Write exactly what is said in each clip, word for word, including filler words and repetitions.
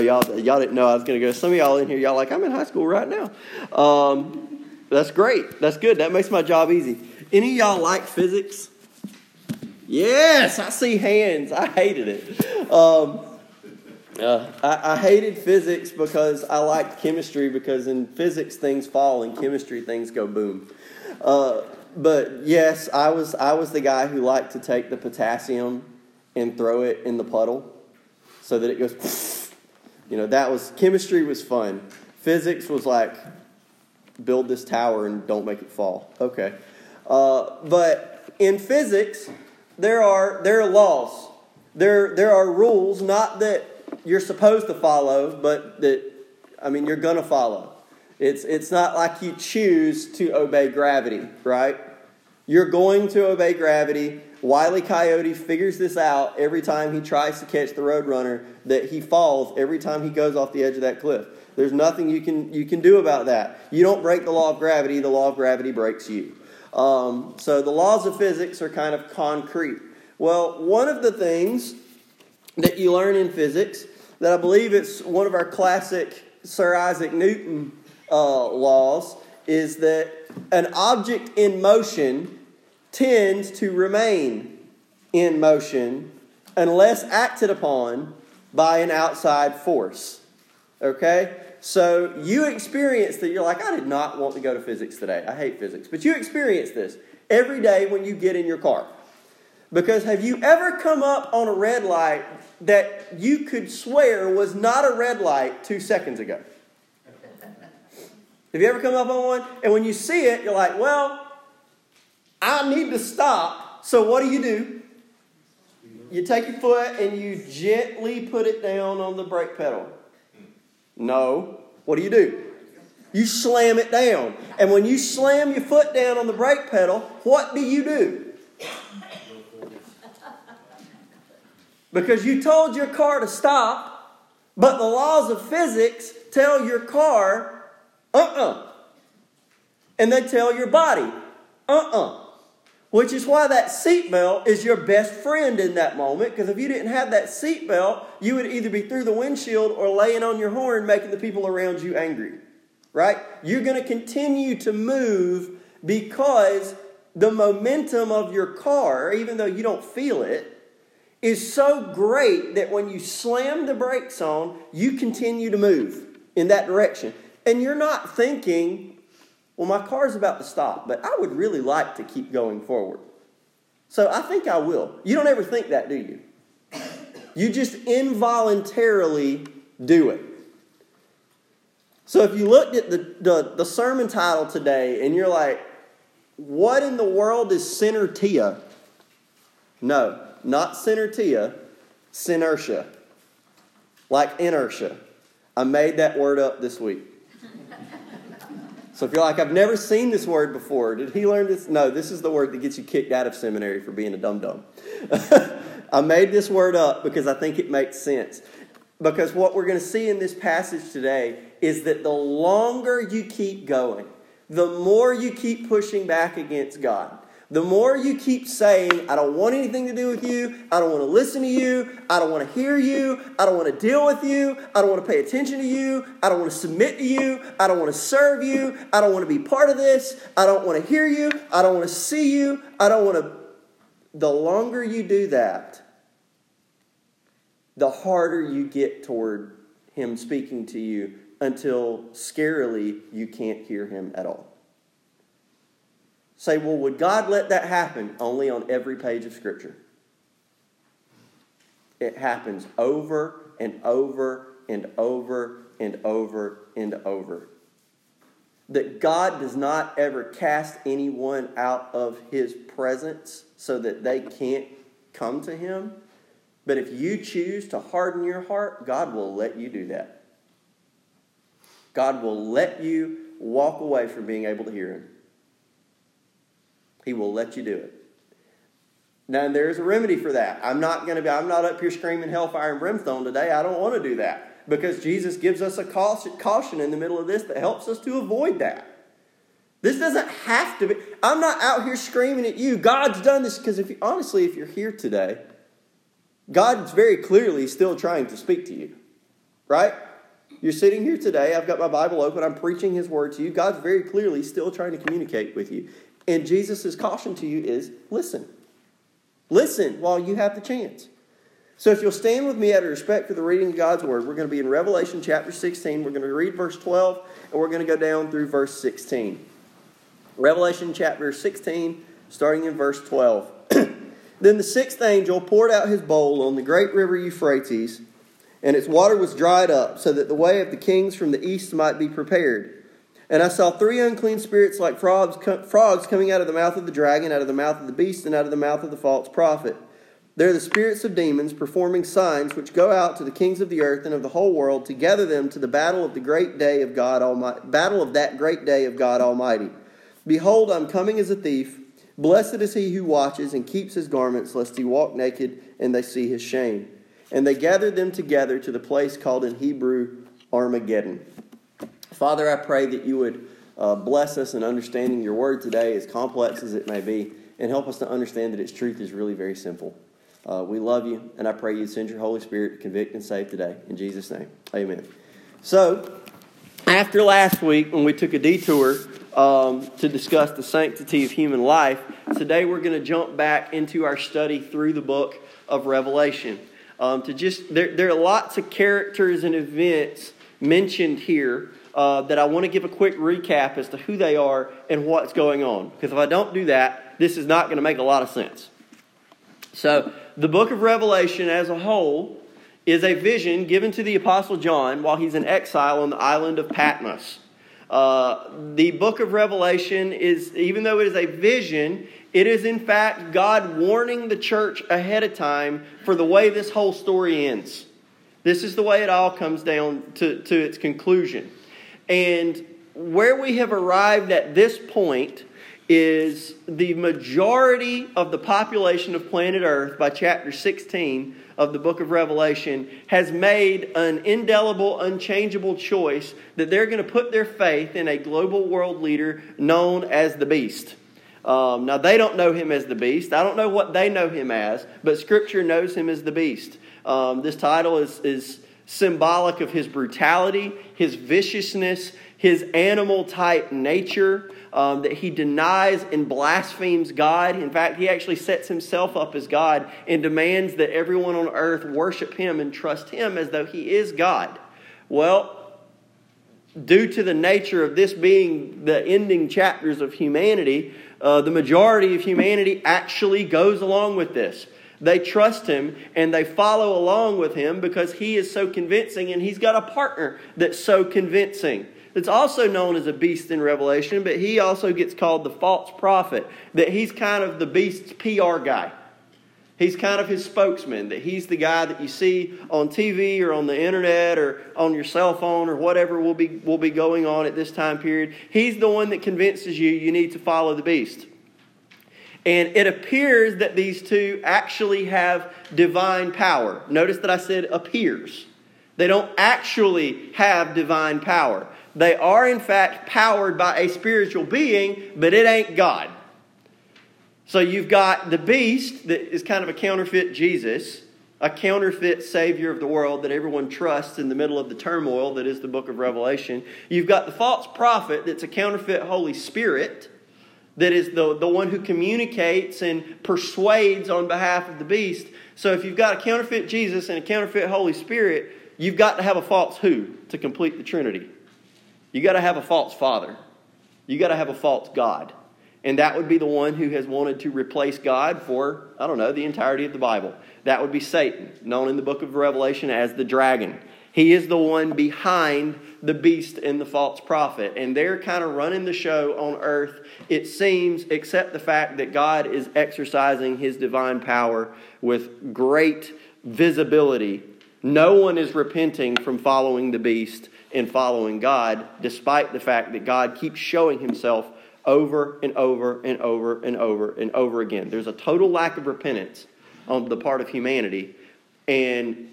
Oh, y'all, y'all didn't know I was going to go. Some of y'all in here, y'all like, I'm in high school right now. Um, that's great. That's good. That makes my job easy. Any of y'all like physics? Yes, I see hands. I hated it. Um, uh, I, I hated physics because I liked chemistry, because in physics things fall and chemistry things go boom. Uh, but yes, I was I was the guy who liked to take the potassium and throw it in the puddle so that it goes, you know, that was, chemistry was fun. Physics was like, build this tower and don't make it fall. Okay. Uh, but in physics, there are there are laws. There, there are rules, not that you're supposed to follow, but that, I mean, you're going to follow. It's it's not like you choose to obey gravity, right? You're going to obey gravity. Wile E. Coyote figures this out every time he tries to catch the roadrunner, that he falls every time he goes off the edge of that cliff. There's nothing you can you can do about that. You don't break the law of gravity. The law of gravity breaks you. Um, so the laws of physics are kind of concrete. Well, one of the things that you learn in physics, that I believe it's one of our classic Sir Isaac Newton Uh, laws, is that an object in motion tends to remain in motion unless acted upon by an outside force. Okay? So you experience that. You're like, I did not want to go to physics today. I hate physics. But you experience this every day when you get in your car. Because have you ever come up on a red light that you could swear was not a red light two seconds ago? Have you ever come up on one? And when you see it, you're like, well, I need to stop. So what do you do? You take your foot and you gently put it down on the brake pedal. No. What do you do? You slam it down. And when you slam your foot down on the brake pedal, what do you do? Because you told your car to stop, but the laws of physics tell your car, Uh-uh. And they tell your body, uh-uh. Which is why that seatbelt is your best friend in that moment. Because if you didn't have that seatbelt, you would either be through the windshield or laying on your horn, making the people around you angry. Right? You're going to continue to move because the momentum of your car, even though you don't feel it, is so great that when you slam the brakes on, you continue to move in that direction. And you're not thinking, well, my car's about to stop, but I would really like to keep going forward. So I think I will. You don't ever think that, do you? You just involuntarily do it. So if you looked at the, the, the sermon title today and you're like, what in the world is sinertia? No, not sinertia, sinertia. Like inertia. I made that word up this week. So if you're like, I've never seen this word before. Did he learn this? No, this is the word that gets you kicked out of seminary for being a dum-dum. I made this word up because I think it makes sense. Because what we're going to see in this passage today is that the longer you keep going, the more you keep pushing back against God. The more you keep saying, I don't want anything to do with you. I don't want to listen to you. I don't want to hear you. I don't want to deal with you. I don't want to pay attention to you. I don't want to submit to you. I don't want to serve you. I don't want to be part of this. I don't want to hear you. I don't want to see you. I don't want to... The longer you do that, the harder you get toward Him speaking to you, until scarily you can't hear Him at all. Say, well, would God let that happen? Only on every page of Scripture. It happens over and over and over and over and over. That God does not ever cast anyone out of His presence so that they can't come to Him. But if you choose to harden your heart, God will let you do that. God will let you walk away from being able to hear Him. He will let you do it. Now, there is a remedy for that. I'm not going to be, I'm not up here screaming hellfire and brimstone today. I don't want to do that, because Jesus gives us a caution in the middle of this that helps us to avoid that. This doesn't have to be. I'm not out here screaming at you, God's done this, because if you, honestly, if you're here today, God's very clearly still trying to speak to you. right? You're sitting here today. I've got my Bible open. I'm preaching his word to you. God's very clearly still trying to communicate with you. And Jesus' caution to you is listen. Listen while you have the chance. So if you'll stand with me out of respect for the reading of God's word, we're going to be in Revelation chapter sixteen. We're going to read verse twelve, and we're going to go down through verse sixteen. Revelation chapter sixteen, starting in verse twelve. Then the sixth angel poured out his bowl on the great river Euphrates, and its water was dried up, so that the way of the kings from the east might be prepared. And I saw three unclean spirits like frogs, frogs coming out of the mouth of the dragon, out of the mouth of the beast, and out of the mouth of the false prophet. They are the spirits of demons performing signs which go out to the kings of the earth and of the whole world to gather them to the battle of the great day of God Almighty, battle of that great day of God Almighty. Behold, I'm coming as a thief. Blessed is he who watches and keeps his garments, lest he walk naked and they see his shame. And they gathered them together to the place called in Hebrew Armageddon. Father, I pray that you would uh, bless us in understanding your word today, as complex as it may be, and help us to understand that its truth is really very simple. Uh, we love you, and I pray you send your Holy Spirit to convict and save today. In Jesus' name, amen. So, after last week when we took a detour um, to discuss the sanctity of human life, today we're going to jump back into our study through the book of Revelation. Um, to just there, there are lots of characters and events mentioned here uh, that I want to give a quick recap as to who they are and what's going on. Because if I don't do that, this is not going to make a lot of sense. So, the book of Revelation as a whole is a vision given to the Apostle John while he's in exile on the island of Patmos. Uh, the book of Revelation is, even though it is a vision, it is in fact God warning the church ahead of time for the way this whole story ends. This is the way it all comes down to, to its conclusion. And where we have arrived at this point is the majority of the population of planet Earth by chapter sixteen of the book of Revelation has made an indelible, unchangeable choice that they're going to put their faith in a global world leader known as the beast. Um, now, they don't know him as the beast. I don't know what they know him as, but Scripture knows him as the beast. Um, this title is, is symbolic of his brutality, his viciousness, his animal-type nature, um, that he denies and blasphemes God. In fact, he actually sets himself up as God and demands that everyone on earth worship him and trust him as though he is God. Well, due to the nature of this being the ending chapters of humanity, uh, the majority of humanity actually goes along with this. They trust him and they follow along with him because he is so convincing and he's got a partner that's so convincing. It's also known as a beast in Revelation, but he also gets called the false prophet, that he's kind of the beast's P R guy. He's kind of his spokesman, that he's the guy that you see on T V or on the internet or on your cell phone or whatever will be will be going on at this time period. He's the one that convinces you you need to follow the beast. And it appears that these two actually have divine power. Notice that I said appears. They don't actually have divine power. They are, in fact, powered by a spiritual being, but it ain't God. So you've got the beast that is kind of a counterfeit Jesus, a counterfeit Savior of the world that everyone trusts in the middle of the turmoil that is the book of Revelation. You've got the false prophet that's a counterfeit Holy Spirit that is the, the one who communicates and persuades on behalf of the beast. So if you've got a counterfeit Jesus and a counterfeit Holy Spirit, you've got to have a false who to complete the Trinity. You got to have a false father. You got to have a false God. And that would be the one who has wanted to replace God for, I don't know, the entirety of the Bible. That would be Satan, known in the book of Revelation as the dragon. He is the one behind the beast and the false prophet. And they're kind of running the show on earth, it seems, except the fact that God is exercising his divine power with great visibility. No one is repenting from following the beast and following God, despite the fact that God keeps showing himself over and over and over and over and over again. There's a total lack of repentance on the part of humanity. And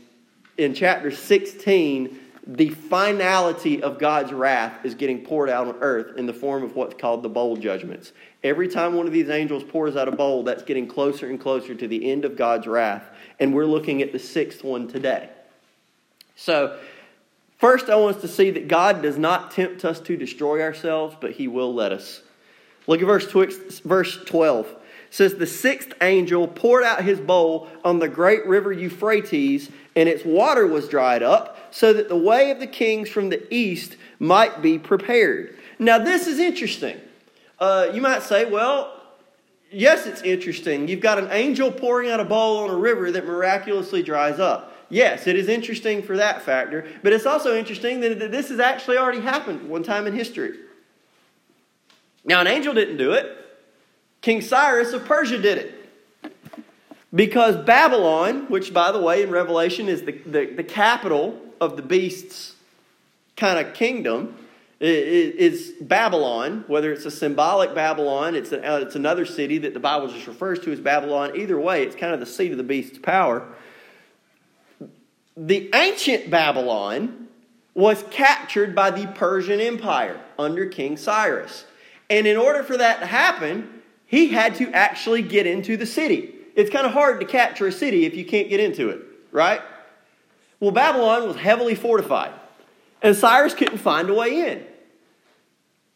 in chapter sixteen, the finality of God's wrath is getting poured out on earth in the form of what's called the bowl judgments. Every time one of these angels pours out a bowl, that's getting closer and closer to the end of God's wrath. And we're looking at the sixth one today. So First, I want us to see that God does not tempt us to destroy ourselves, but he will let us. Look at verse twelve. It says, the sixth angel poured out his bowl on the great river Euphrates, and its water was dried up, so that the way of the kings from the east might be prepared. Now, this is interesting. Uh, you might say, well, yes, it's interesting. You've got an angel pouring out a bowl on a river that miraculously dries up. Yes, it is interesting for that factor, but it's also interesting that this has actually already happened one time in history. Now, an angel didn't do it. King Cyrus of Persia did it. Because Babylon, which, by the way, in Revelation is the, the, the capital of the beast's kind of kingdom, is Babylon, whether it's a symbolic Babylon, it's, an, it's another city that the Bible just refers to as Babylon. Either way, it's kind of the seat of the beast's power. The ancient Babylon was captured by the Persian Empire under King Cyrus. And in order for that to happen, he had to actually get into the city. It's kind of hard to capture a city if you can't get into it, right? Well, Babylon was heavily fortified, and Cyrus couldn't find a way in.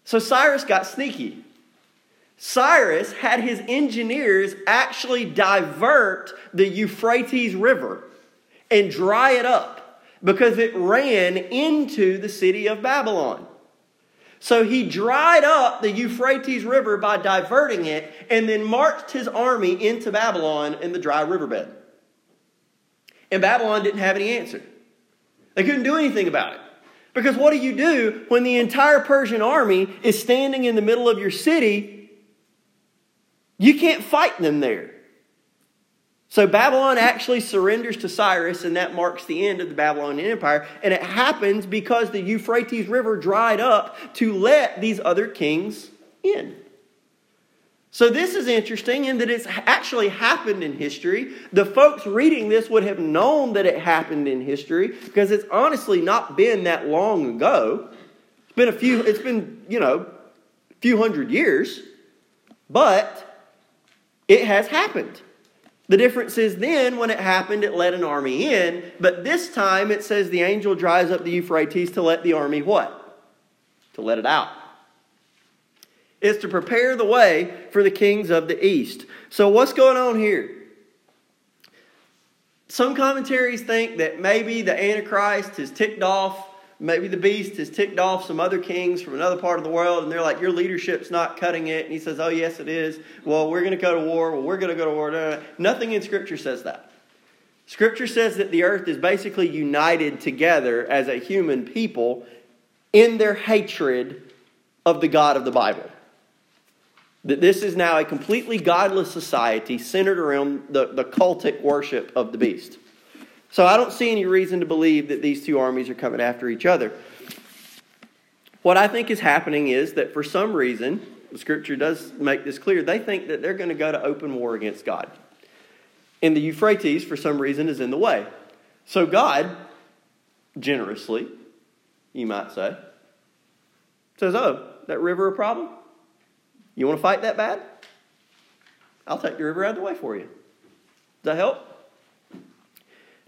So Cyrus got sneaky. Cyrus had his engineers actually divert the Euphrates River and dry it up because it ran into the city of Babylon. So he dried up the Euphrates River by diverting it and then marched his army into Babylon in the dry riverbed. And Babylon didn't have any answer. They couldn't do anything about it. Because what do you do when the entire Persian army is standing in the middle of your city? You can't fight them there. So Babylon actually surrenders to Cyrus, and that marks the end of the Babylonian Empire. And it happens because the Euphrates River dried up to let these other kings in. So this is interesting in that it's actually happened in history. The folks reading this would have known that it happened in history because it's honestly not been that long ago. It's been a few, it's been, you know, a few hundred years, but it has happened. The difference is then, when it happened, it let an army in. But this time, it says the angel dries up the Euphrates to let the army what? To let it out. It's to prepare the way for the kings of the east. So what's going on here? Some commentaries think that maybe the Antichrist has ticked off, maybe the beast has ticked off some other kings from another part of the world, and they're like, your leadership's not cutting it. And he says, oh, yes, it is. Well, we're going to go to war. Well, we're going to go to war. No, no, no. Nothing in Scripture says that. Scripture says that the earth is basically united together as a human people in their hatred of the God of the Bible. That this is now a completely godless society centered around the, the cultic worship of the beast. So I don't see any reason to believe that these two armies are coming after each other. What I think is happening is that for some reason, the Scripture does make this clear, they think that they're going to go to open war against God. And the Euphrates, for some reason, is in the way. So God, generously, you might say, says, oh, that river a problem? You want to fight that bad? I'll take the river out of the way for you. Does that help?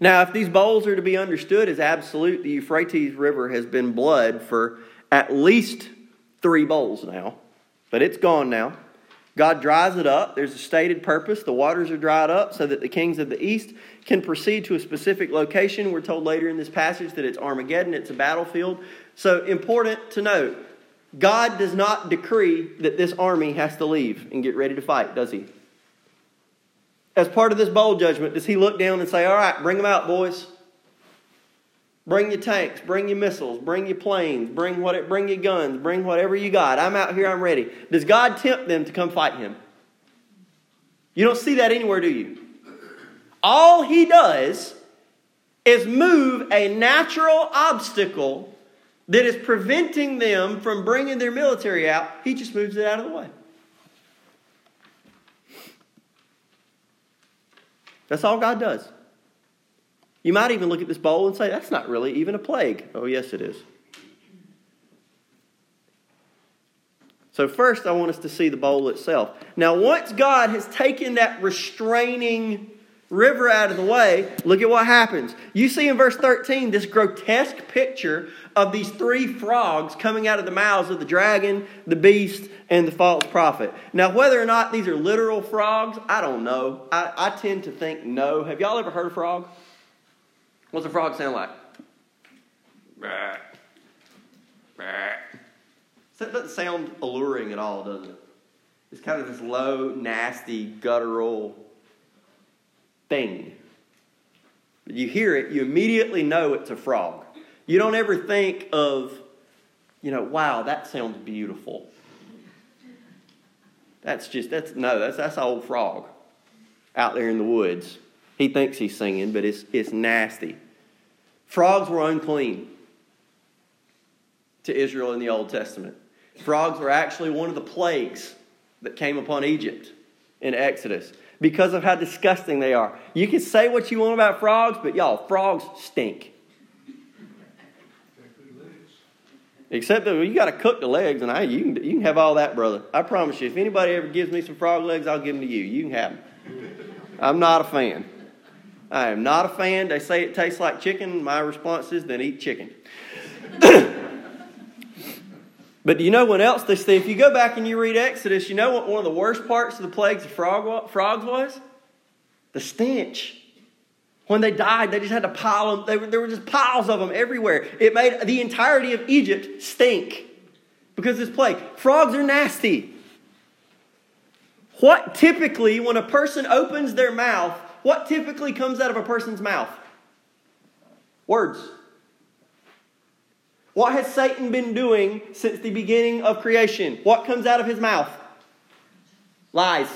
Now, if these bowls are to be understood as absolute, the Euphrates River has been blood for at least three bowls now. But it's gone now. God dries it up. There's a stated purpose. The waters are dried up so that the kings of the east can proceed to a specific location. We're told later in this passage that it's Armageddon. It's a battlefield. So important to note, God does not decree that this army has to leave and get ready to fight, does he? As part of this bowl judgment, does he look down and say, all right, bring them out, boys. Bring your tanks, bring your missiles, bring your planes, bring what, bring your guns, bring whatever you got. I'm out here, I'm ready. Does God tempt them to come fight him? You don't see that anywhere, do you? All he does is move a natural obstacle that is preventing them from bringing their military out. He just moves it out of the way. That's all God does. You might even look at this bowl and say, that's not really even a plague. Oh, yes, it is. So first, I want us to see the bowl itself. Now, once God has taken that restraining, river out of the way, look at what happens. You see in verse thirteen this grotesque picture of these three frogs coming out of the mouths of the dragon, the beast, and the false prophet. Now, whether or not these are literal frogs, I don't know. I, I tend to think no. Have y'all ever heard a frog? What's a frog sound like? Bah. Bah. So that doesn't sound alluring at all, does it? It's kind of this low, nasty, guttural thing. You hear it, you immediately know it's a frog. You don't ever think of, you know, wow, that sounds beautiful. That's just, that's, no, that's that's an old frog out there in the woods. He thinks he's singing, but it's it's nasty. Frogs were unclean to Israel in the Old Testament. Frogs were actually one of the plagues that came upon Egypt in Exodus because of how disgusting they are. You can say what you want about frogs, but y'all, frogs stink. Except that you got to cook the legs, and I you can, you can have all that, brother. I promise you, if anybody ever gives me some frog legs, I'll give them to you. You can have them. I'm not a fan. I am not a fan. They say it tastes like chicken. My response is, then eat chicken. But do you know what else they say? If you go back and you read Exodus, you know what one of the worst parts of the plagues of frog, frogs was? The stench. When they died, they just had to pile them. They were, there were just piles of them everywhere. It made the entirety of Egypt stink because of this plague. Frogs are nasty. What typically, when a person opens their mouth, what typically comes out of a person's mouth? Words. What has Satan been doing since the beginning of creation? What comes out of his mouth? Lies.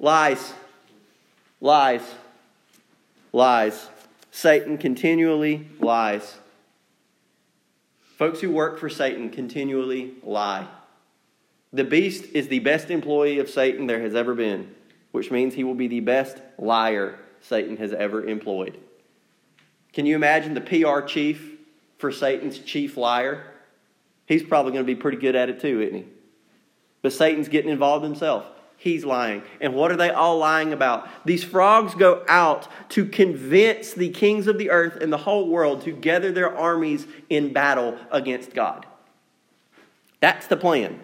Lies. Lies. Lies. Satan continually lies. Folks who work for Satan continually lie. The beast is the best employee of Satan there has ever been, which means he will be the best liar Satan has ever employed. Can you imagine the P R chief for Satan's chief liar? He's probably going to be pretty good at it too, isn't he? But Satan's getting involved himself. He's lying. And what are they all lying about? These frogs go out to convince the kings of the earth and the whole world to gather their armies in battle against God. That's the plan.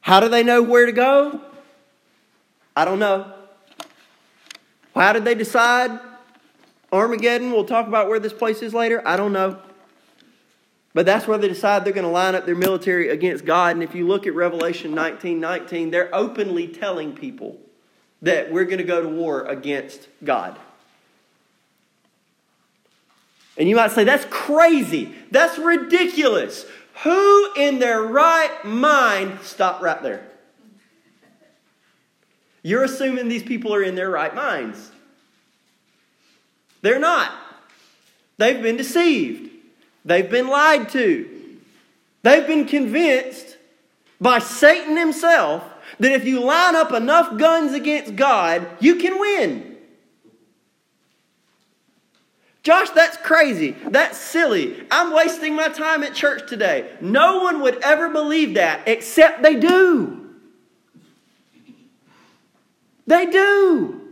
How do they know where to go? I don't know. How did they decide? Armageddon, we'll talk about where this place is later. I don't know. But that's where they decide they're going to line up their military against God. And if you look at Revelation nineteen nineteen, they're openly telling people that we're going to go to war against God. And you might say, that's crazy. That's ridiculous. Who in their right mind? Stop right there. You're assuming these people are in their right minds. They're not. They've been deceived. They've been lied to. They've been convinced by Satan himself that if you line up enough guns against God, you can win. Josh, that's crazy. That's silly. I'm wasting my time at church today. No one would ever believe that, except they do. They do.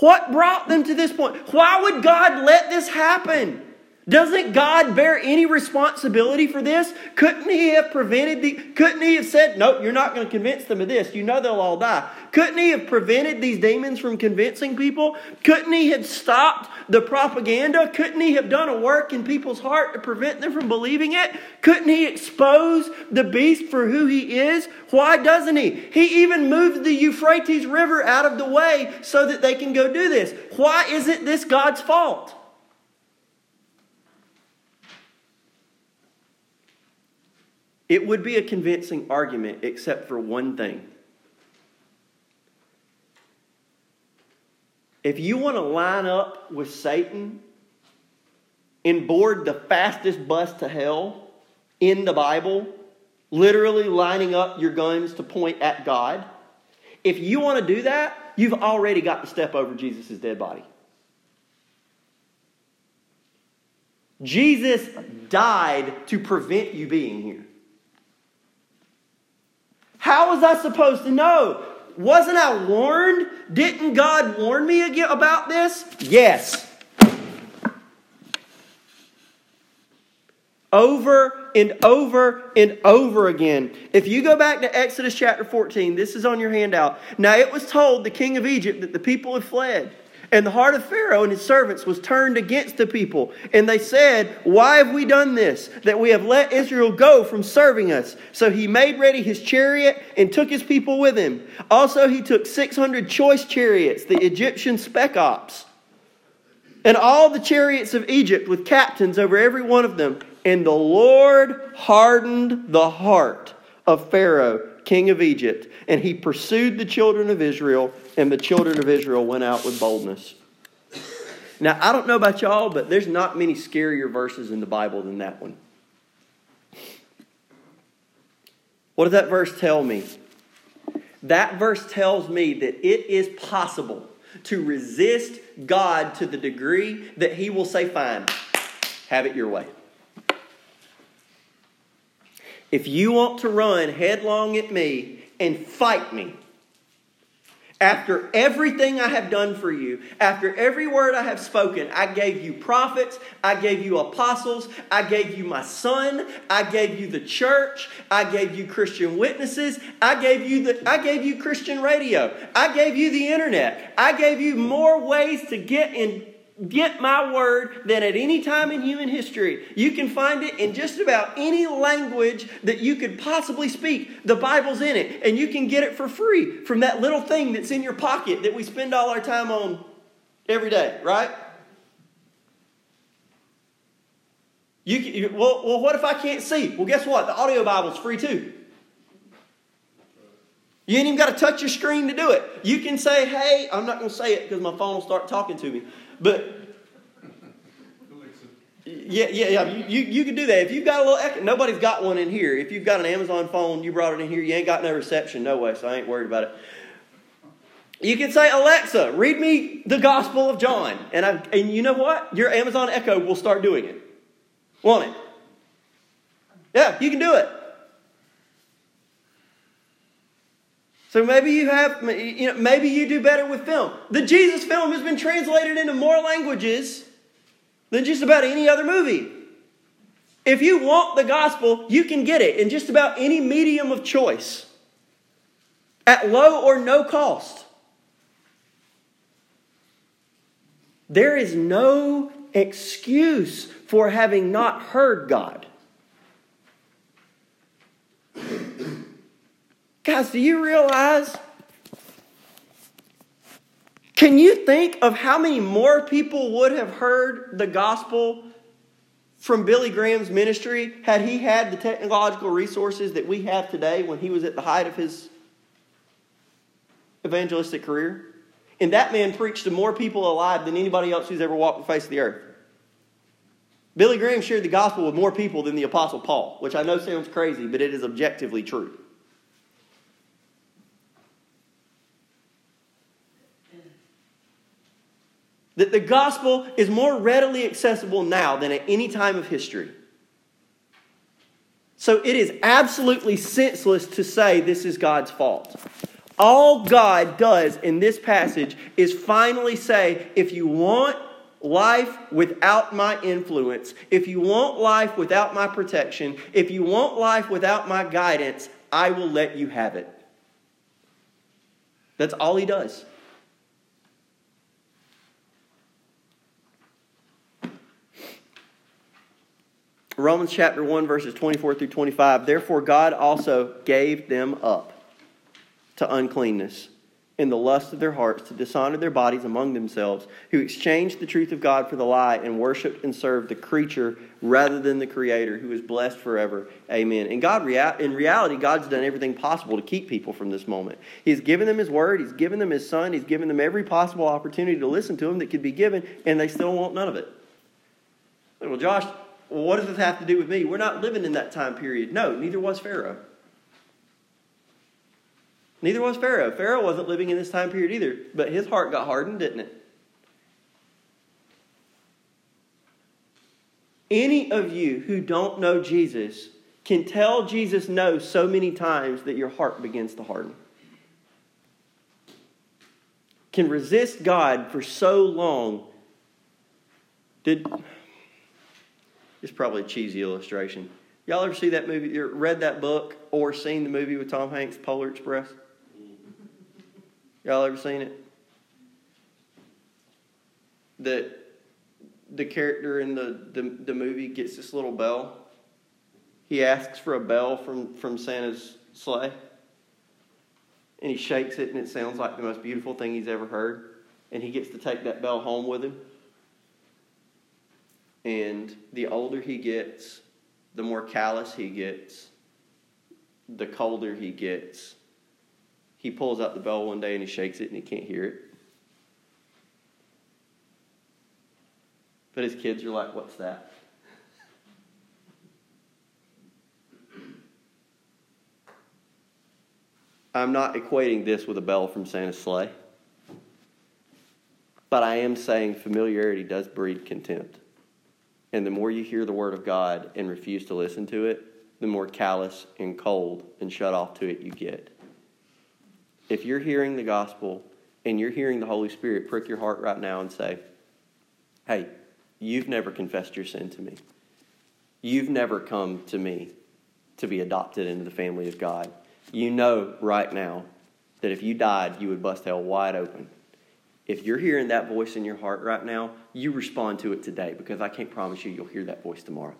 What brought them to this point? Why would God let this happen? Doesn't God bear any responsibility for this? Couldn't he have prevented the? Couldn't he have said, nope, you're not going to convince them of this. You know they'll all die. Couldn't he have prevented these demons from convincing people? Couldn't he have stopped the propaganda? Couldn't he have done a work in people's heart to prevent them from believing it? Couldn't he expose the beast for who he is? Why doesn't he? He even moved the Euphrates River out of the way so that they can go do this. Why isn't this God's fault? It would be a convincing argument except for one thing. If you want to line up with Satan and board the fastest bus to hell in the Bible, literally lining up your guns to point at God, if you want to do that, you've already got to step over Jesus' dead body. Jesus died to prevent you being here. How was I supposed to know? Wasn't I warned? Didn't God warn me again about this? Yes. Over and over and over again. If you go back to Exodus chapter fourteen, this is on your handout. Now it was told the king of Egypt that the people had fled. And the heart of Pharaoh and his servants was turned against the people. And they said, why have we done this? That we have let Israel go from serving us. So he made ready his chariot and took his people with him. Also he took six hundred choice chariots, the Egyptian spec ops. And all the chariots of Egypt with captains over every one of them. And the Lord hardened the heart of Pharaoh, king of Egypt, and he pursued the children of Israel, and the children of Israel went out with boldness. Now, I don't know about y'all, but there's not many scarier verses in the Bible than that one. What does that verse tell me? That verse tells me that it is possible to resist God to the degree that he will say, fine, have it your way. If you want to run headlong at me and fight me, after everything I have done for you, after every word I have spoken, I gave you prophets, I gave you apostles, I gave you my son, I gave you the church, I gave you Christian witnesses, I gave you the, I gave you Christian radio, I gave you the internet, I gave you more ways to get in. Get my word than at any time in human history. You can find it in just about any language that you could possibly speak. The Bible's in it, and you can get it for free from that little thing that's in your pocket that we spend all our time on every day, right? You, can, you well, well, what if I can't see? Well, guess what? The audio Bible's free too. You ain't even got to touch your screen to do it. You can say, hey, I'm not going to say it because my phone will start talking to me. But, yeah, yeah, yeah. You, you, you can do that. If you've got a little, echo, nobody's got one in here. If you've got an Amazon phone, you brought it in here, you ain't got no reception, no way, so I ain't worried about it. You can say, Alexa, read me the Gospel of John. And, I, and you know what? Your Amazon Echo will start doing it. Won't it? Yeah, you can do it. So maybe you have, you know, maybe you do better with film. The Jesus film has been translated into more languages than just about any other movie. If you want the gospel, you can get it in just about any medium of choice at low or no cost. There is no excuse for having not heard God. Guys, do you realize? Can you think of how many more people would have heard the gospel from Billy Graham's ministry had he had the technological resources that we have today when he was at the height of his evangelistic career? And that man preached to more people alive than anybody else who's ever walked the face of the earth. Billy Graham shared the gospel with more people than the Apostle Paul, which I know sounds crazy, but it is objectively true. That the gospel is more readily accessible now than at any time of history. So it is absolutely senseless to say this is God's fault. All God does in this passage is finally say, if you want life without my influence, if you want life without my protection, if you want life without my guidance, I will let you have it. That's all he does. Romans chapter one, verses twenty-four through twenty-five. Therefore, God also gave them up to uncleanness in the lust of their hearts to dishonor their bodies among themselves, who exchanged the truth of God for the lie and worshiped and served the creature rather than the Creator, who is blessed forever. Amen. And God, in reality, God's done everything possible to keep people from this moment. He's given them His Word. He's given them His Son. He's given them every possible opportunity to listen to Him that could be given, and they still want none of it. Well, Josh, well, what does this have to do with me? We're not living in that time period. No, neither was Pharaoh. Neither was Pharaoh. Pharaoh wasn't living in this time period either, but his heart got hardened, didn't it? Any of you who don't know Jesus can tell Jesus no so many times that your heart begins to harden. Can resist God for so long. Did it's probably a cheesy illustration. Y'all ever see that movie, or read that book, or seen the movie with Tom Hanks, Polar Express? Y'all ever seen it? That the character in the, the, the movie gets this little bell. He asks for a bell from, from Santa's sleigh. And he shakes it, and it sounds like the most beautiful thing he's ever heard. And he gets to take that bell home with him. And the older he gets, the more callous he gets, the colder he gets. He pulls out the bell one day and he shakes it and he can't hear it. But his kids are like, what's that? I'm not equating this with a bell from Santa's sleigh. But I am saying familiarity does breed contempt. And the more you hear the word of God and refuse to listen to it, the more callous and cold and shut off to it you get. If you're hearing the gospel and you're hearing the Holy Spirit, prick your heart right now and say, hey, you've never confessed your sin to me. You've never come to me to be adopted into the family of God. You know right now that if you died, you would bust hell wide open. If you're hearing that voice in your heart right now, you respond to it today, because I can't promise you you'll hear that voice tomorrow.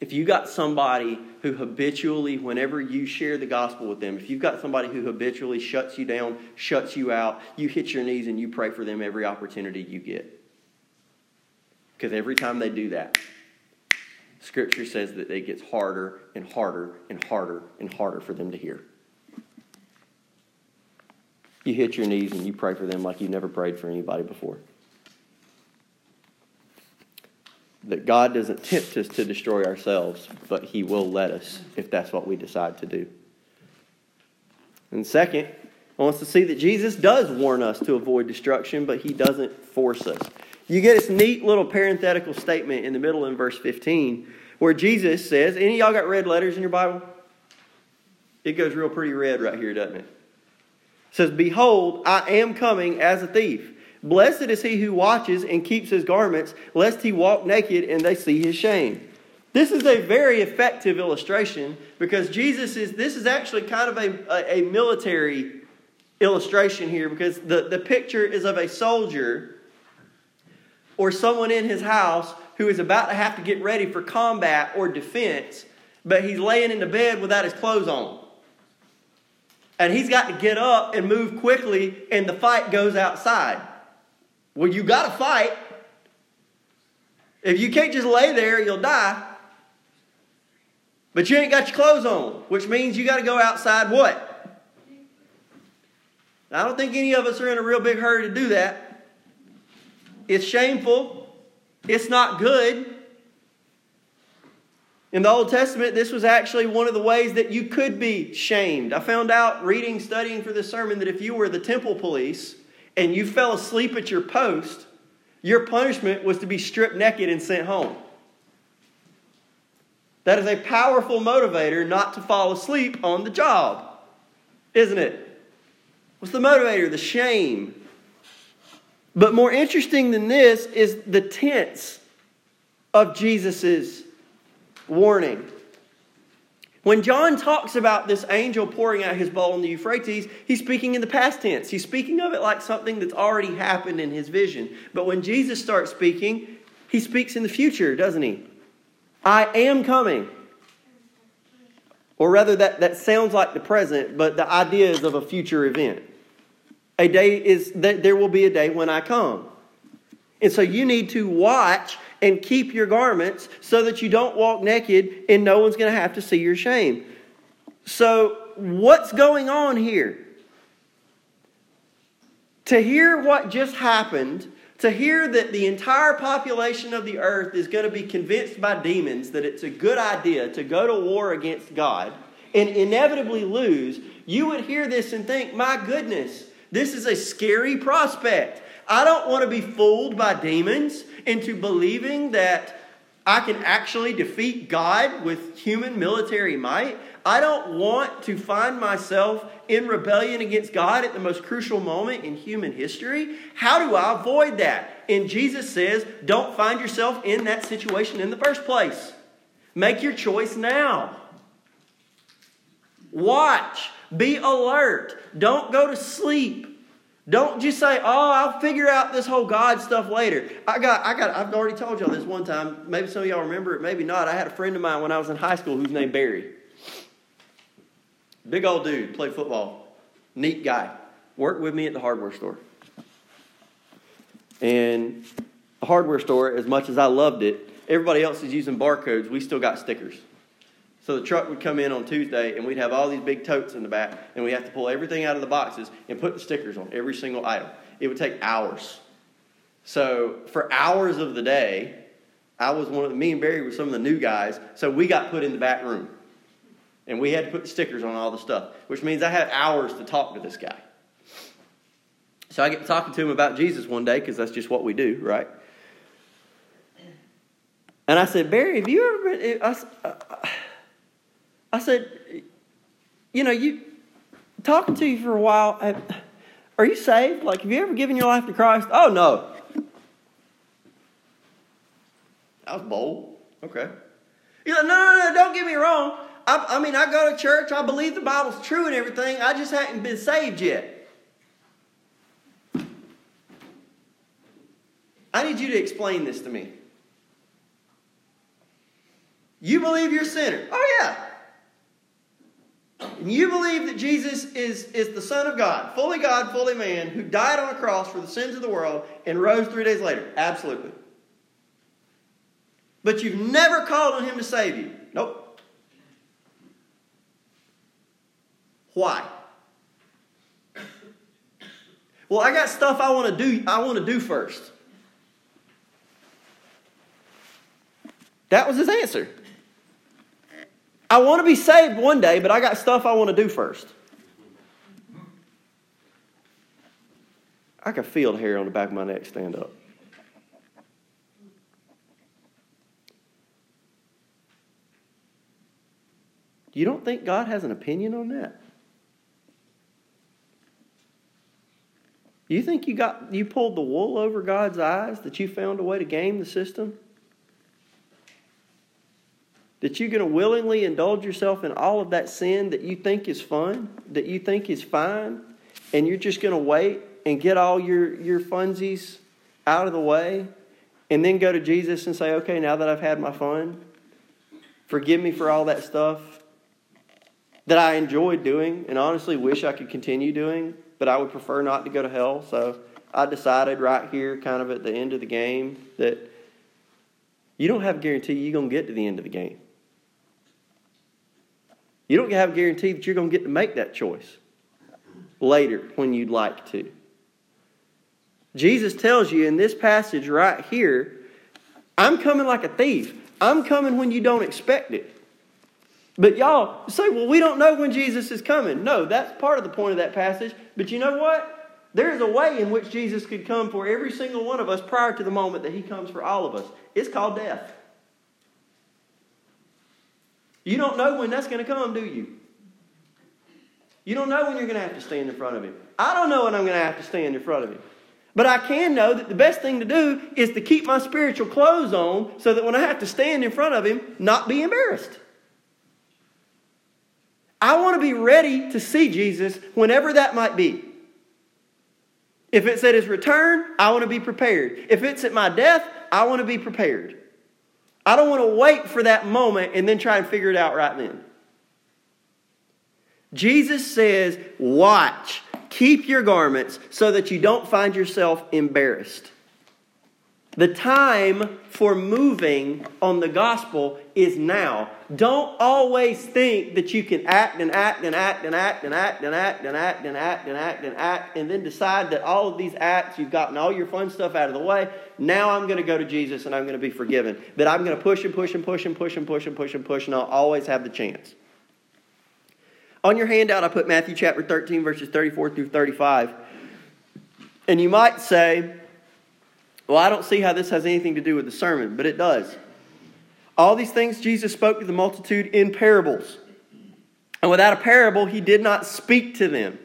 If you got somebody who habitually, whenever you share the gospel with them, if you've got somebody who habitually shuts you down, shuts you out, you hit your knees and you pray for them every opportunity you get. Because every time they do that, Scripture says that it gets harder and harder and harder and harder for them to hear. You hit your knees and you pray for them like you never prayed for anybody before. That God doesn't tempt us to destroy ourselves, but He will let us if that's what we decide to do. And second, I want us to see that Jesus does warn us to avoid destruction, but He doesn't force us. You get this neat little parenthetical statement in the middle in verse fifteen where Jesus says, any of y'all got red letters in your Bible? It goes real pretty red right here, doesn't it? It says, behold, I am coming as a thief. Blessed is he who watches and keeps his garments, lest he walk naked and they see his shame. This is a very effective illustration, because Jesus is, this is actually kind of a, a military illustration here, because the, the picture is of a soldier or someone in his house who is about to have to get ready for combat or defense, but he's laying in the bed without his clothes on. And he's got to get up and move quickly, and the fight goes outside. Well, you got to fight. If you can't just lay there, you'll die. But you ain't got your clothes on, which means you got to go outside what? I don't think any of us are in a real big hurry to do that. It's shameful. It's not good. In the Old Testament, this was actually one of the ways that you could be shamed. I found out reading, studying for this sermon, that if you were the temple police and you fell asleep at your post, your punishment was to be stripped naked and sent home. That is a powerful motivator not to fall asleep on the job, isn't it? What's the motivator? The shame. But more interesting than this is the tense of Jesus's warning. When John talks about this angel pouring out his bowl in the Euphrates, he's speaking in the past tense. He's speaking of it like something that's already happened in his vision. But when Jesus starts speaking, he speaks in the future, doesn't he? I am coming. Or rather, that, that sounds like the present, but the idea is of a future event. A day is that there will be a day when I come. And so you need to watch and keep your garments so that you don't walk naked and no one's going to have to see your shame. So what's going on here? To hear what just happened, to hear that the entire population of the earth is going to be convinced by demons that it's a good idea to go to war against God and inevitably lose, you would hear this and think, my goodness, This is a scary prospect. I don't want to be fooled by demons into believing that I can actually defeat God with human military might. I don't want to find myself in rebellion against God at the most crucial moment in human history. How do I avoid that? And Jesus says, don't find yourself in that situation in the first place. Make your choice now. Watch. Be alert. Don't go to sleep. Don't just say, oh, I'll figure out this whole God stuff later. I got, I got, I've already told y'all this one time. Maybe some of y'all remember it, maybe not. I had a friend of mine when I was in high school who's named Barry. Big old dude, played football. Neat guy. Worked with me at the hardware store. And the hardware store, as much as I loved it, everybody else is using barcodes. We still got stickers. So the truck would come in on Tuesday, and we'd have all these big totes in the back, and we'd have to pull everything out of the boxes and put the stickers on every single item. It would take hours. So for hours of the day, I was one of the, me and Barry were some of the new guys, so we got put in the back room. And we had to put stickers on all the stuff, which means I had hours to talk to this guy. So I get to talking to him about Jesus one day, because that's just what we do, right? And I said, Barry, have you ever been... I, I, I said, you know, you talking to you for a while, have, are you saved? Like, have you ever given your life to Christ? Oh, no. I was bold. Okay. You're like, no, no, no, don't get me wrong. I, I mean, I go to church. I believe the Bible's true and everything. I just hadn't been saved yet. I need you to explain this to me. You believe you're a sinner. Oh, yeah. And you believe that Jesus is, is the Son of God, fully God, fully man, who died on a cross for the sins of the world and rose three days later. Absolutely. But you've never called on him to save you. Nope. Why? Well, I got stuff I want to do, I want to do first. That was his answer. I want to be saved one day, but I got stuff I want to do first. I can feel the hair on the back of my neck stand up. You don't think God has an opinion on that? You think you got you pulled the wool over God's eyes that you found a way to game the system? That you're going to willingly indulge yourself in all of that sin that you think is fun, that you think is fine, and you're just going to wait and get all your, your funsies out of the way and then go to Jesus and say, okay, now that I've had my fun, forgive me for all that stuff that I enjoyed doing and honestly wish I could continue doing, but I would prefer not to go to hell. So I decided right here, kind of at the end of the game, that you don't have a guarantee you're going to get to the end of the game. You don't have a guarantee that you're going to get to make that choice later when you'd like to. Jesus tells you in this passage right here, I'm coming like a thief. I'm coming when you don't expect it. But y'all say, well, we don't know when Jesus is coming. No, that's part of the point of that passage. But you know what? There is a way in which Jesus could come for every single one of us prior to the moment that he comes for all of us. It's called death. You don't know when that's going to come, do you? You don't know when you're going to have to stand in front of him. I don't know when I'm going to have to stand in front of him. But I can know that the best thing to do is to keep my spiritual clothes on so that when I have to stand in front of him, not be embarrassed. I want to be ready to see Jesus whenever that might be. If it's at his return, I want to be prepared. If it's at my death, I want to be prepared. I don't want to wait for that moment and then try and figure it out right then. Jesus says, watch, keep your garments so that you don't find yourself embarrassed. The time for moving on the gospel is now. Don't always think that you can act and act and act and act and act and act and act and act and act and act and then decide that all of these acts, you've gotten all your fun stuff out of the way. Now I'm going to go to Jesus and I'm going to be forgiven. That I'm going to push and push and push and push and push and push and push and I'll always have the chance. On your handout, I put Matthew chapter thirteen, verses thirty-four through thirty-five. And you might say, well, I don't see how this has anything to do with the sermon, but it does. All these things Jesus spoke to the multitude in parables. And without a parable, he did not speak to them,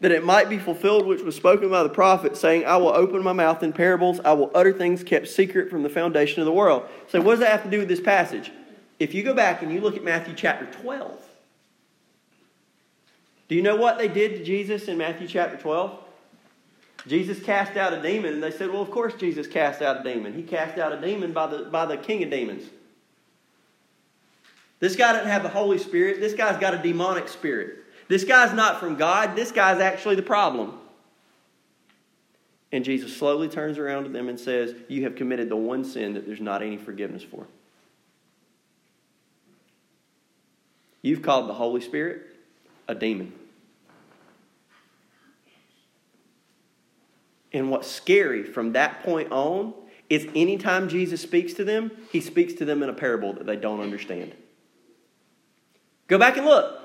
that it might be fulfilled which was spoken by the prophet, saying, I will open my mouth in parables, I will utter things kept secret from the foundation of the world. So what does that have to do with this passage? If you go back and you look at Matthew chapter twelve, do you know what they did to Jesus in Matthew chapter twelve? Jesus cast out a demon, and they said, well, of course Jesus cast out a demon. He cast out a demon by the, by the king of demons. This guy doesn't have the Holy Spirit. This guy's got a demonic spirit. This guy's not from God. This guy's actually the problem. And Jesus slowly turns around to them and says, you have committed the one sin that there's not any forgiveness for. You've called the Holy Spirit a demon. And what's scary from that point on is anytime Jesus speaks to them, he speaks to them in a parable that they don't understand. Go back and look.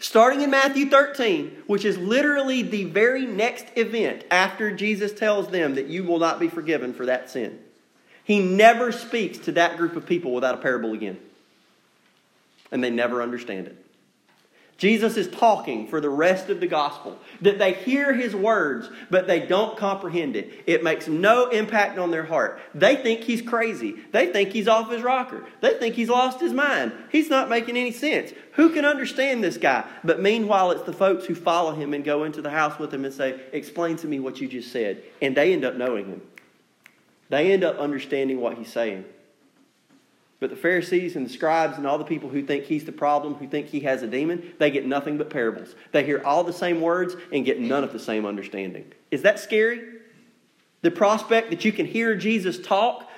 Starting in Matthew thirteen, which is literally the very next event after Jesus tells them that you will not be forgiven for that sin. He never speaks to that group of people without a parable again. And they never understand it. Jesus is talking for the rest of the gospel, that they hear his words, but they don't comprehend it. It makes no impact on their heart. They think he's crazy. They think he's off his rocker. They think he's lost his mind. He's not making any sense. Who can understand this guy? But meanwhile, it's the folks who follow him and go into the house with him and say, explain to me what you just said. And they end up knowing him. They end up understanding what he's saying. But the Pharisees and the scribes and all the people who think he's the problem, who think he has a demon, they get nothing but parables. They hear all the same words and get none of the same understanding. Is that scary? The prospect that you can hear Jesus talk,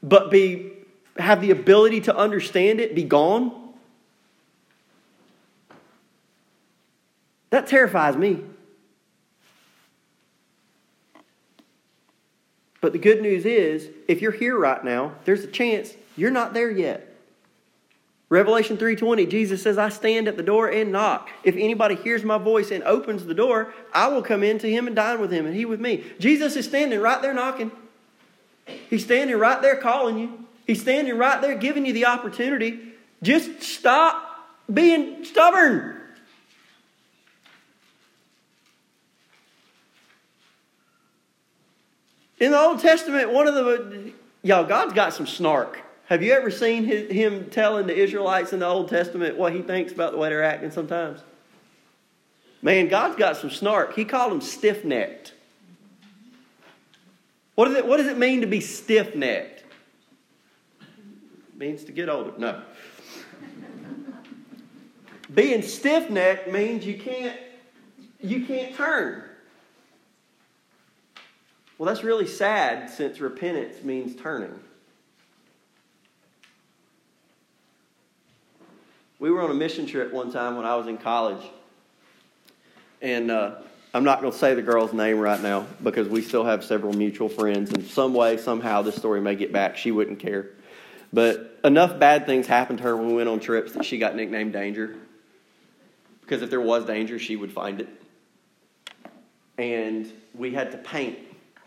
but be have the ability to understand it, be gone? That terrifies me. But the good news is, if you're here right now, there's a chance you're not there yet. Revelation three twenty, Jesus says, I stand at the door and knock. If anybody hears my voice and opens the door, I will come in to him and dine with him and he with me. Jesus is standing right there knocking. He's standing right there calling you. He's standing right there giving you the opportunity. Just stop being stubborn. In the Old Testament, one of the... y'all, God's got some snark. Have you ever seen his, him telling the Israelites in the Old Testament what he thinks about the way they're acting sometimes? Man, God's got some snark. He called them stiff-necked. What does it, what does it mean to be stiff-necked? It means to get older. No. Being stiff-necked means you can't, you can't turn. Well, that's really sad since repentance means turning. We were on a mission trip one time when I was in college. And uh, I'm not going to say the girl's name right now because we still have several mutual friends. And some way, somehow, this story may get back. She wouldn't care. But enough bad things happened to her when we went on trips that she got nicknamed Danger. Because if there was danger, she would find it. And we had to paint.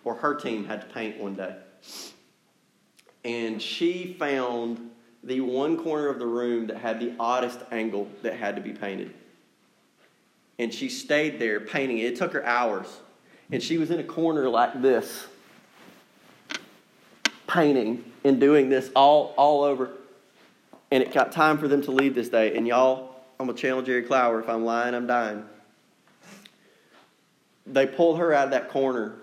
Or her team had to paint one day. And she found the one corner of the room that had the oddest angle that had to be painted. And she stayed there painting it. It took her hours. And she was in a corner like this, painting and doing this all, all over. And it got time for them to leave this day. And y'all, I'm going to challenge Jerry Clower. If I'm lying, I'm dying. They pulled her out of that corner.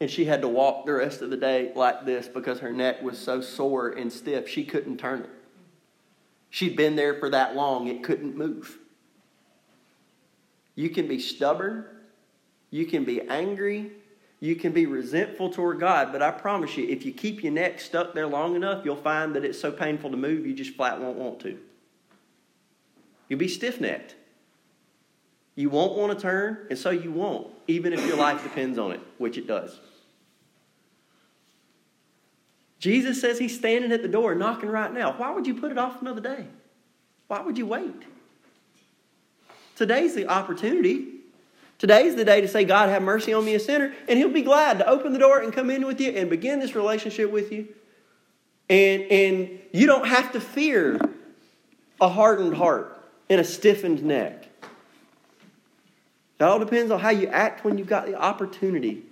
And she had to walk the rest of the day like this because her neck was so sore and stiff, she couldn't turn it. She'd been there for that long, it couldn't move. You can be stubborn. You can be angry. You can be resentful toward God. But I promise you, if you keep your neck stuck there long enough, you'll find that it's so painful to move, you just flat won't want to. You'll be stiff-necked. You won't want to turn, and so you won't, even if your life depends on it, which it does. Jesus says he's standing at the door knocking right now. Why would you put it off another day? Why would you wait? Today's the opportunity Today's the day to say, God, have mercy on me, a sinner. And he'll be glad to open the door and come in with you and begin this relationship with you. And, and you don't have to fear a hardened heart and a stiffened neck. It all depends on how you act when you've got the opportunity.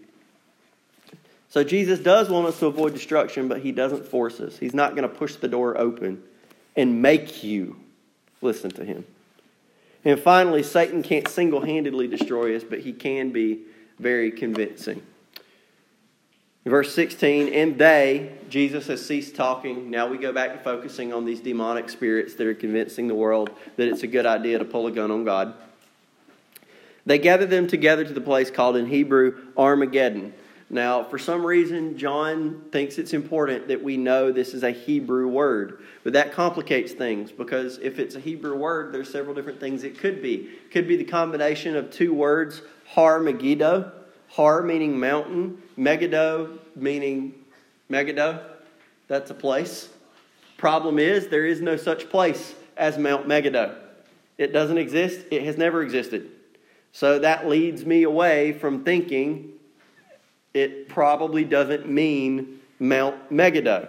So Jesus does want us to avoid destruction, but he doesn't force us. He's not going to push the door open and make you listen to him. And finally, Satan can't single-handedly destroy us, but he can be very convincing. In verse sixteen, and they, Jesus has ceased talking. Now we go back to focusing on these demonic spirits that are convincing the world that it's a good idea to pull a gun on God. They gather them together to the place called in Hebrew Armageddon. Now, for some reason, John thinks it's important that we know this is a Hebrew word. But that complicates things, because if it's a Hebrew word, there's several different things it could be. It could be the combination of two words, Har Megiddo. Har meaning mountain. Megiddo meaning Megiddo. That's a place. Problem is, there is no such place as Mount Megiddo. It doesn't exist. It has never existed. So that leads me away from thinking it probably doesn't mean Mount Megiddo.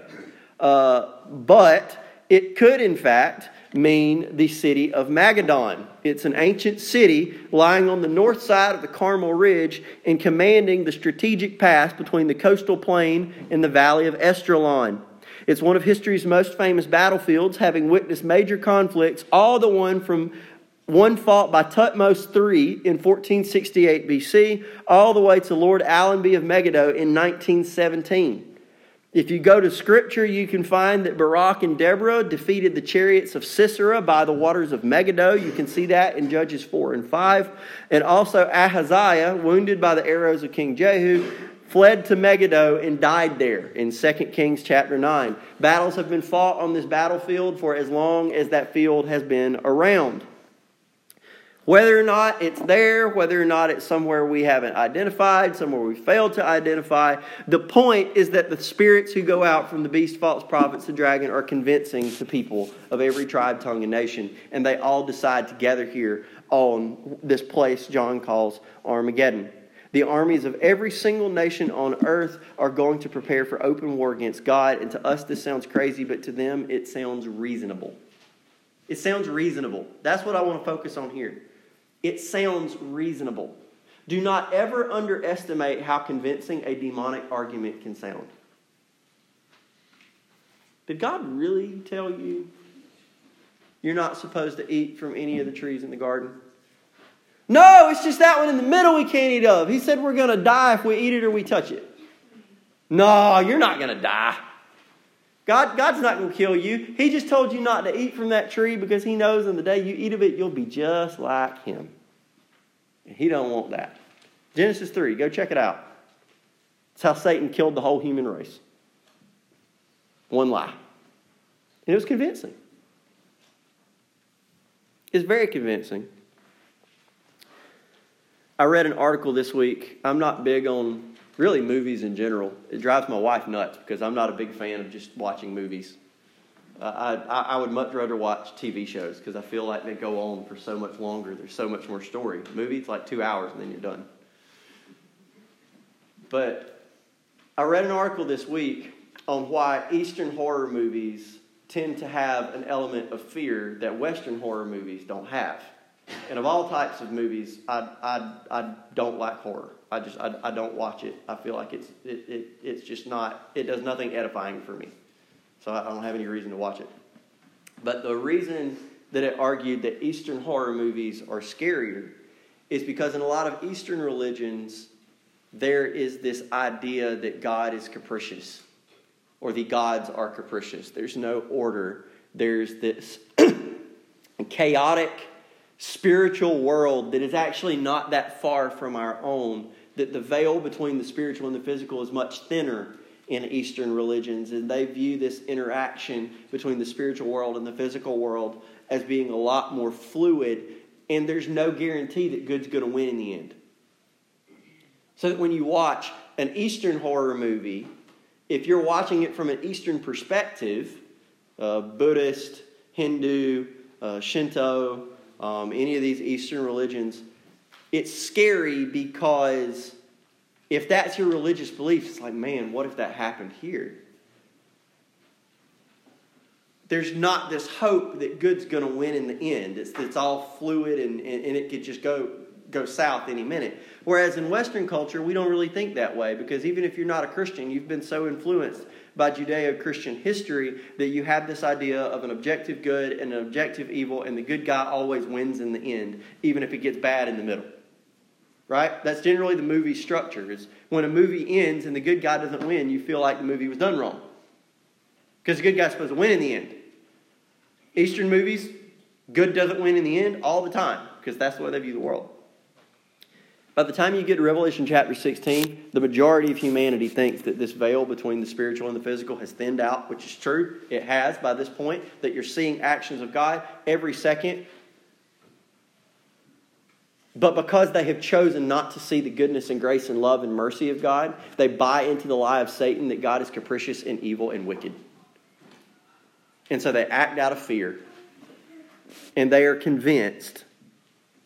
Uh, but it could, in fact, mean the city of Magadan. It's an ancient city lying on the north side of the Carmel Ridge and commanding the strategic pass between the coastal plain and the valley of Esdrelon. It's one of history's most famous battlefields, having witnessed major conflicts, all the one from One fought by Tutmose the third in fourteen sixty-eight B C, all the way to Lord Allenby of Megiddo in nineteen seventeen. If you go to Scripture, you can find that Barak and Deborah defeated the chariots of Sisera by the waters of Megiddo. You can see that in Judges four and five. And also Ahaziah, wounded by the arrows of King Jehu, fled to Megiddo and died there in Second Kings chapter nine. Battles have been fought on this battlefield for as long as that field has been around. Whether or not it's there, whether or not it's somewhere we haven't identified, somewhere we failed to identify, the point is that the spirits who go out from the beast, false prophets, the dragon are convincing the people of every tribe, tongue, and nation. And they all decide to gather here on this place John calls Armageddon. The armies of every single nation on earth are going to prepare for open war against God. And to us this sounds crazy, but to them it sounds reasonable. It sounds reasonable. That's what I want to focus on here. It sounds reasonable. Do not ever underestimate how convincing a demonic argument can sound. Did God really tell you you're not supposed to eat from any of the trees in the garden? No, it's just that one in the middle we can't eat of. He said we're going to die if we eat it or we touch it. No, you're not going to die. God, God's not going to kill you. He just told you not to eat from that tree because he knows on the day you eat of it, you'll be just like him. And he don't want that. Genesis three, go check it out. It's how Satan killed the whole human race. One lie. And it was convincing. It's very convincing. I read an article this week. I'm not big on really movies in general. It drives my wife nuts because I'm not a big fan of just watching movies. Uh, I, I would much rather watch T V shows because I feel like they go on for so much longer. There's so much more story. Movies, like two hours and then you're done. But I read an article this week on why Eastern horror movies tend to have an element of fear that Western horror movies don't have. And of all types of movies, I, I, I don't like horror. I just, I, I don't watch it. I feel like it's, it, it, it's just not, it does nothing edifying for me. So I don't have any reason to watch it. But the reason that it argued that Eastern horror movies are scarier is because in a lot of Eastern religions, there is this idea that God is capricious, or the gods are capricious. There's no order. There's this chaotic spiritual world that is actually not that far from our own, that the veil between the spiritual and the physical is much thinner in Eastern religions, and they view this interaction between the spiritual world and the physical world as being a lot more fluid, and there's no guarantee that good's going to win in the end. So that when you watch an Eastern horror movie, if you're watching it from an Eastern perspective, uh, Buddhist, Hindu, uh, Shinto, Um, any of these Eastern religions, it's scary because if that's your religious belief, it's like, man, what if that happened here? There's not this hope that good's going to win in the end. It's, it's all fluid and, and, and it could just go, go south any minute. Whereas in Western culture, we don't really think that way, because even if you're not a Christian, you've been so influenced by Judeo-Christian history that you have this idea of an objective good and an objective evil, and the good guy always wins in the end, even if it gets bad in the middle. Right? That's generally the movie structure. Is when a movie ends and the good guy doesn't win, you feel like the movie was done wrong, because the good guy's supposed to win in the end. Eastern movies, good doesn't win in the end all the time, because that's the way they view the world. By the time you get to Revelation chapter sixteen, the majority of humanity thinks that this veil between the spiritual and the physical has thinned out, which is true. It has by this point, that you're seeing actions of God every second. But because they have chosen not to see the goodness and grace and love and mercy of God, they buy into the lie of Satan that God is capricious and evil and wicked. And so they act out of fear. And they are convinced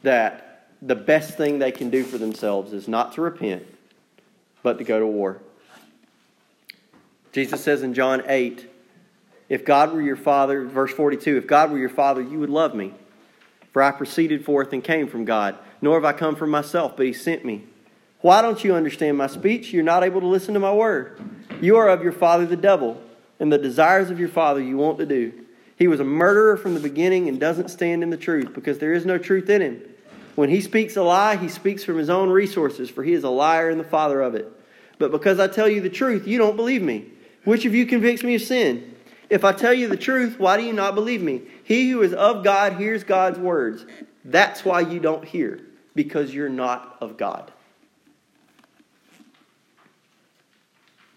that the best thing they can do for themselves is not to repent, but to go to war. Jesus says in John eight, if God were your father, verse forty-two, if God were your father, you would love me. For I proceeded forth and came from God, nor have I come from myself, but he sent me. Why don't you understand my speech? You're not able to listen to my word. You are of your father the devil, and the desires of your father you want to do. He was a murderer from the beginning and doesn't stand in the truth, because there is no truth in him. When he speaks a lie, he speaks from his own resources, for he is a liar and the father of it. But because I tell you the truth, you don't believe me. Which of you convicts me of sin? If I tell you the truth, why do you not believe me? He who is of God hears God's words. That's why you don't hear, because you're not of God.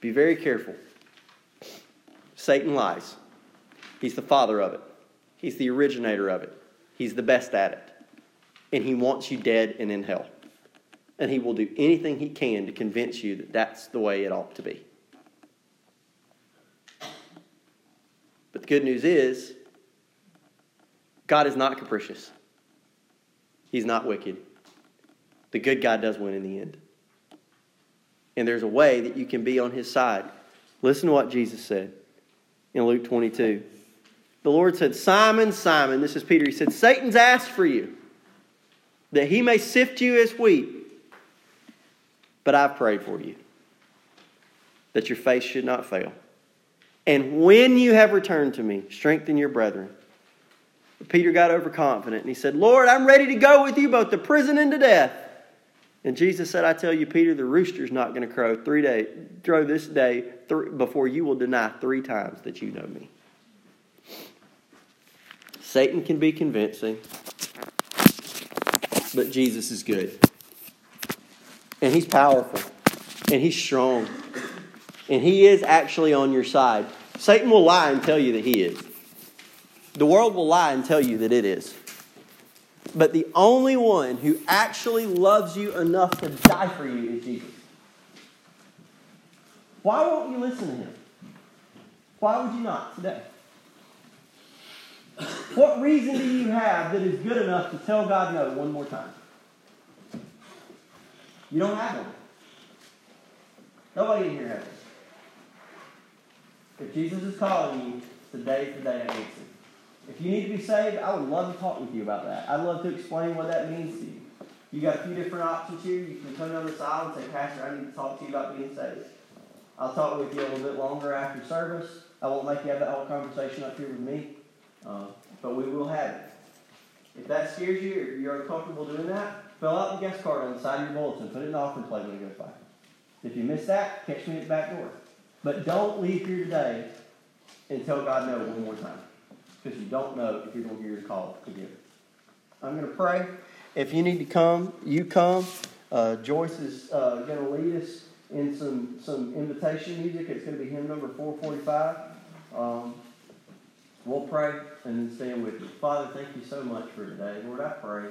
Be very careful. Satan lies. He's the father of it. He's the originator of it. He's the best at it. And he wants you dead and in hell. And he will do anything he can to convince you that that's the way it ought to be. But the good news is, God is not capricious. He's not wicked. The good guy does win in the end. And there's a way that you can be on his side. Listen to what Jesus said in Luke twenty-two. The Lord said, Simon, Simon, this is Peter. He said, Satan's asked for you, that he may sift you as wheat. But I've prayed for you, that your faith should not fail. And when you have returned to me, strengthen your brethren. But Peter got overconfident and he said, Lord, I'm ready to go with you both to prison and to death. And Jesus said, I tell you, Peter, the rooster's not going to crow three day, crow this day th- before you will deny three times that you know me. Satan can be convincing, but Jesus is good. And he's powerful. And he's strong. And he is actually on your side. Satan will lie and tell you that he is. The world will lie and tell you that it is. But the only one who actually loves you enough to die for you is Jesus. Why won't you listen to him? Why would you not today? What reason do you have that is good enough to tell God no one more time? You don't have one. Nobody in here has one. If Jesus is calling you, today, today, I answer. If you need to be saved, I would love to talk with you about that. I'd love to explain what that means to you. You got a few different options here. You can turn on the side and say, Pastor, I need to talk to you about being saved. I'll talk with you a little bit longer after service. I won't make you have that whole conversation up here with me, uh, but we will have it. If that scares you, or you're uncomfortable doing that, fill out the guest card on the side of your bulletin. Put it in the offering plate when you go by. If you miss that, catch me at the back door. But don't leave here today and tell God no one more time, because you don't know if you're going to hear your call to give. I'm going to pray. If you need to come, you come. Uh, Joyce is uh, going to lead us in some, some invitation music. It's going to be hymn number four forty-five. Um, we'll pray and then stand with you. Father, thank you so much for today. Lord, I pray.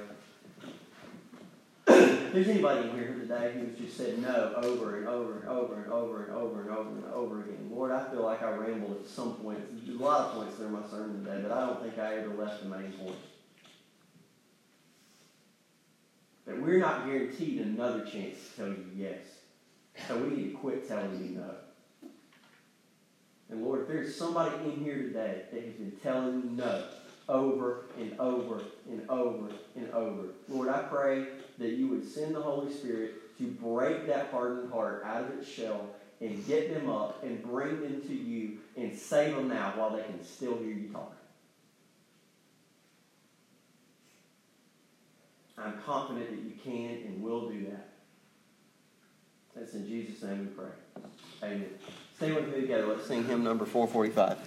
If there's anybody in here today who's just said no over and over and over and over and over and over and over again, Lord, I feel like I rambled at some point. There's a lot of points during my sermon today, but I don't think I ever left the main point. But we're not guaranteed another chance to tell you yes. So we need to quit telling you no. And Lord, if there's somebody in here today that has been telling you no over and over and over and over, Lord, I pray that you would send the Holy Spirit to break that hardened heart out of its shell and get them up and bring them to you and save them now while they can still hear you talk. I'm confident that you can and will do that. That's in Jesus' name we pray. Amen. Stay with me together. Let's sing hymn number four forty-five.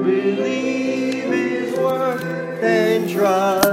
Believe his word and try.